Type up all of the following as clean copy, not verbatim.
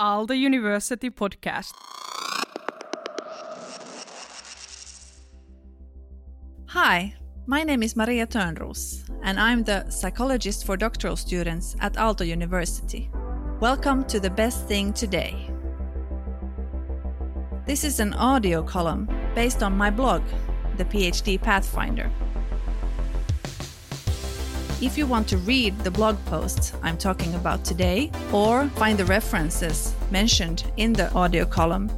Aalto University podcast. Hi, my name is Maria Törnroos, and I'm the psychologist for doctoral students at Aalto University. Welcome to The Best Thing Today. This is an audio column based on my blog, The PhD Pathfinder. If you want to read the blog post I'm talking about today, or find the references mentioned in the audio column,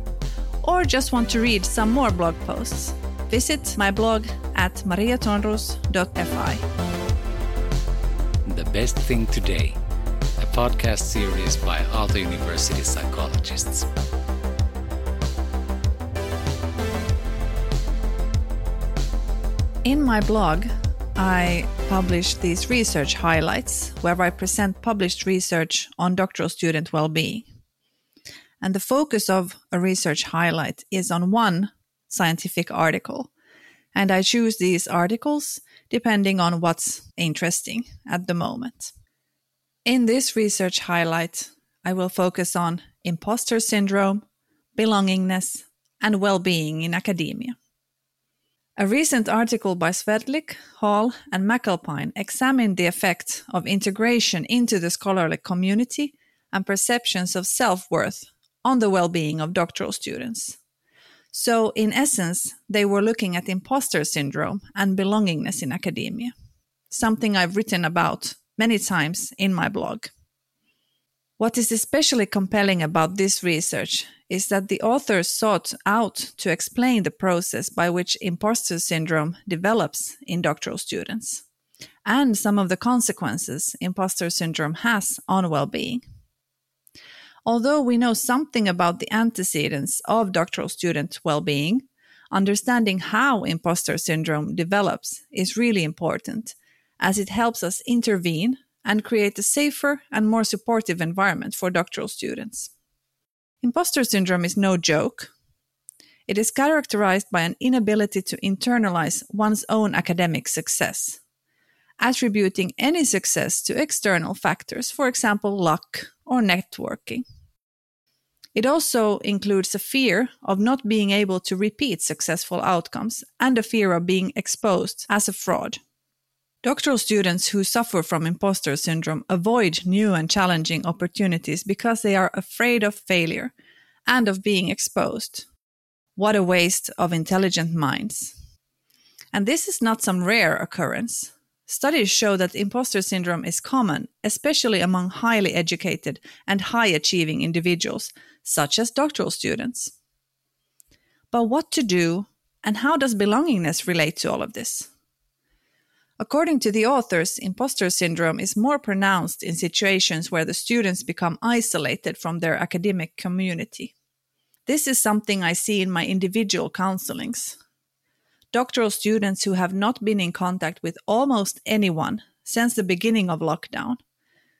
or just want to read some more blog posts, visit my blog at mariatonros.fi. The Best Thing Today, a podcast series by Aalto University psychologists. In my blog, I publish these research highlights where I present published research on doctoral student well-being. And the focus of a research highlight is on one scientific article. And I choose these articles depending on what's interesting at the moment. In this research highlight, I will focus on imposter syndrome, belongingness, and well-being in academia. A recent article by Sverdlik, Hall, and McAlpine examined the effect of integration into the scholarly community and perceptions of self-worth on the well-being of doctoral students. So, in essence, they were looking at imposter syndrome and belongingness in academia, something I've written about many times in my blog. What is especially compelling about this research is that the authors sought out to explain the process by which imposter syndrome develops in doctoral students and some of the consequences imposter syndrome has on well-being. Although we know something about the antecedents of doctoral student well-being, understanding how imposter syndrome develops is really important, as it helps us intervene and create a safer and more supportive environment for doctoral students. Imposter syndrome is no joke. It is characterized by an inability to internalize one's own academic success, attributing any success to external factors, for example, luck or networking. It also includes a fear of not being able to repeat successful outcomes and a fear of being exposed as a fraud. Doctoral students who suffer from imposter syndrome avoid new and challenging opportunities because they are afraid of failure and of being exposed. What a waste of intelligent minds. And this is not some rare occurrence. Studies show that imposter syndrome is common, especially among highly educated and high-achieving individuals, such as doctoral students. But what to do, and how does belongingness relate to all of this? According to the authors, imposter syndrome is more pronounced in situations where the students become isolated from their academic community. This is something I see in my individual counselings. Doctoral students who have not been in contact with almost anyone since the beginning of lockdown,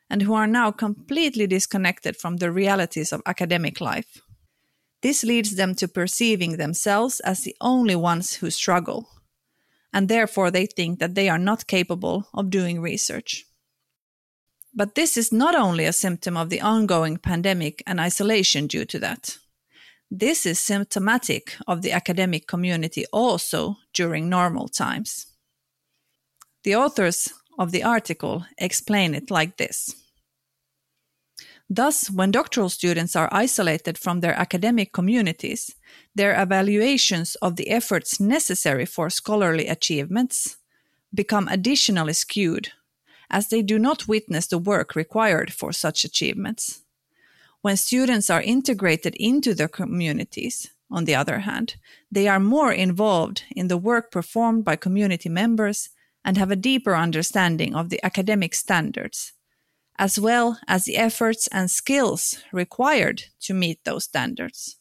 and who are now completely disconnected from the realities of academic life. This leads them to perceiving themselves as the only ones who struggle, and therefore they think that they are not capable of doing research. But this is not only a symptom of the ongoing pandemic and isolation due to that. This is symptomatic of the academic community also during normal times. The authors of the article explain it like this. Thus, when doctoral students are isolated from their academic communities, their evaluations of the efforts necessary for scholarly achievements become additionally skewed, as they do not witness the work required for such achievements. When students are integrated into their communities, on the other hand, they are more involved in the work performed by community members and have a deeper understanding of the academic standards, as well as the efforts and skills required to meet those standards.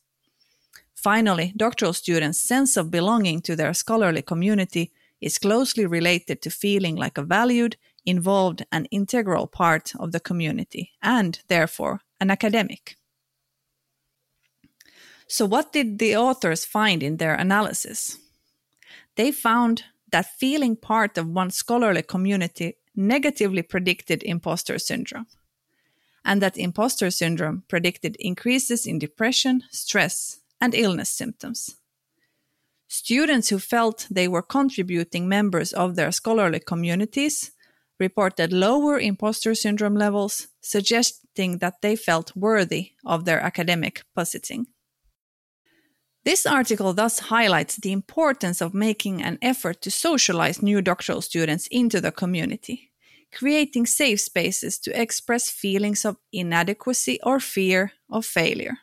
Finally, doctoral students' sense of belonging to their scholarly community is closely related to feeling like a valued, involved, and integral part of the community, and therefore an academic. So what did the authors find in their analysis? They found that feeling part of one's scholarly community negatively predicted imposter syndrome. and that imposter syndrome predicted increases in depression, stress, and illness symptoms. Students who felt they were contributing members of their scholarly communities reported lower imposter syndrome levels, suggesting that they felt worthy of their academic positing. This article thus highlights the importance of making an effort to socialize new doctoral students into the community, creating safe spaces to express feelings of inadequacy or fear of failure,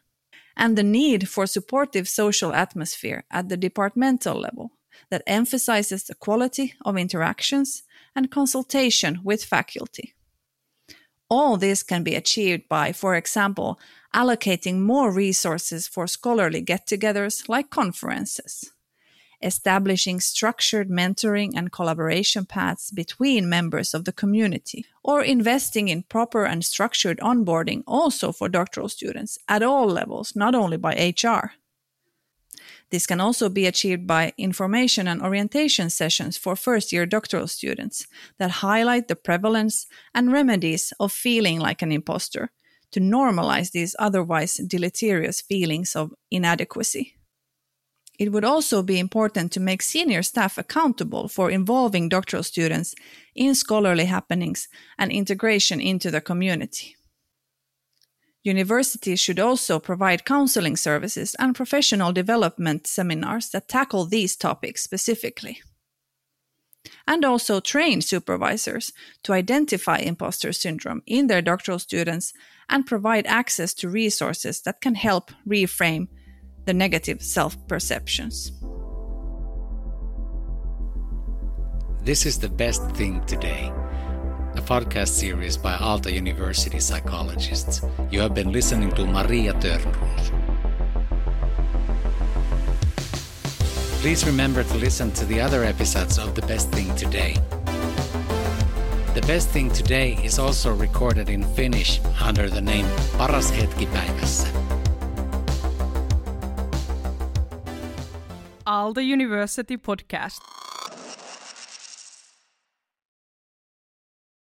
and the need for supportive social atmosphere at the departmental level that emphasizes the quality of interactions and consultation with faculty. All this can be achieved by, for example, allocating more resources for scholarly get-togethers like conferences, establishing structured mentoring and collaboration paths between members of the community, or investing in proper and structured onboarding also for doctoral students at all levels, not only by HR. This can also be achieved by information and orientation sessions for first-year doctoral students that highlight the prevalence and remedies of feeling like an imposter to normalize these otherwise deleterious feelings of inadequacy. It would also be important to make senior staff accountable for involving doctoral students in scholarly happenings and integration into the community. Universities should also provide counseling services and professional development seminars that tackle these topics specifically. And also train supervisors to identify imposter syndrome in their doctoral students and provide access to resources that can help reframe the negative self-perceptions. This is the best thing today. A podcast series by Aalto University psychologists. You have been listening to Maria Törnroos. Please remember to listen to the other episodes of The Best Thing Today. The Best Thing Today is also recorded in Finnish under the name Paras Hetki Päivässä. Aalto University Podcast.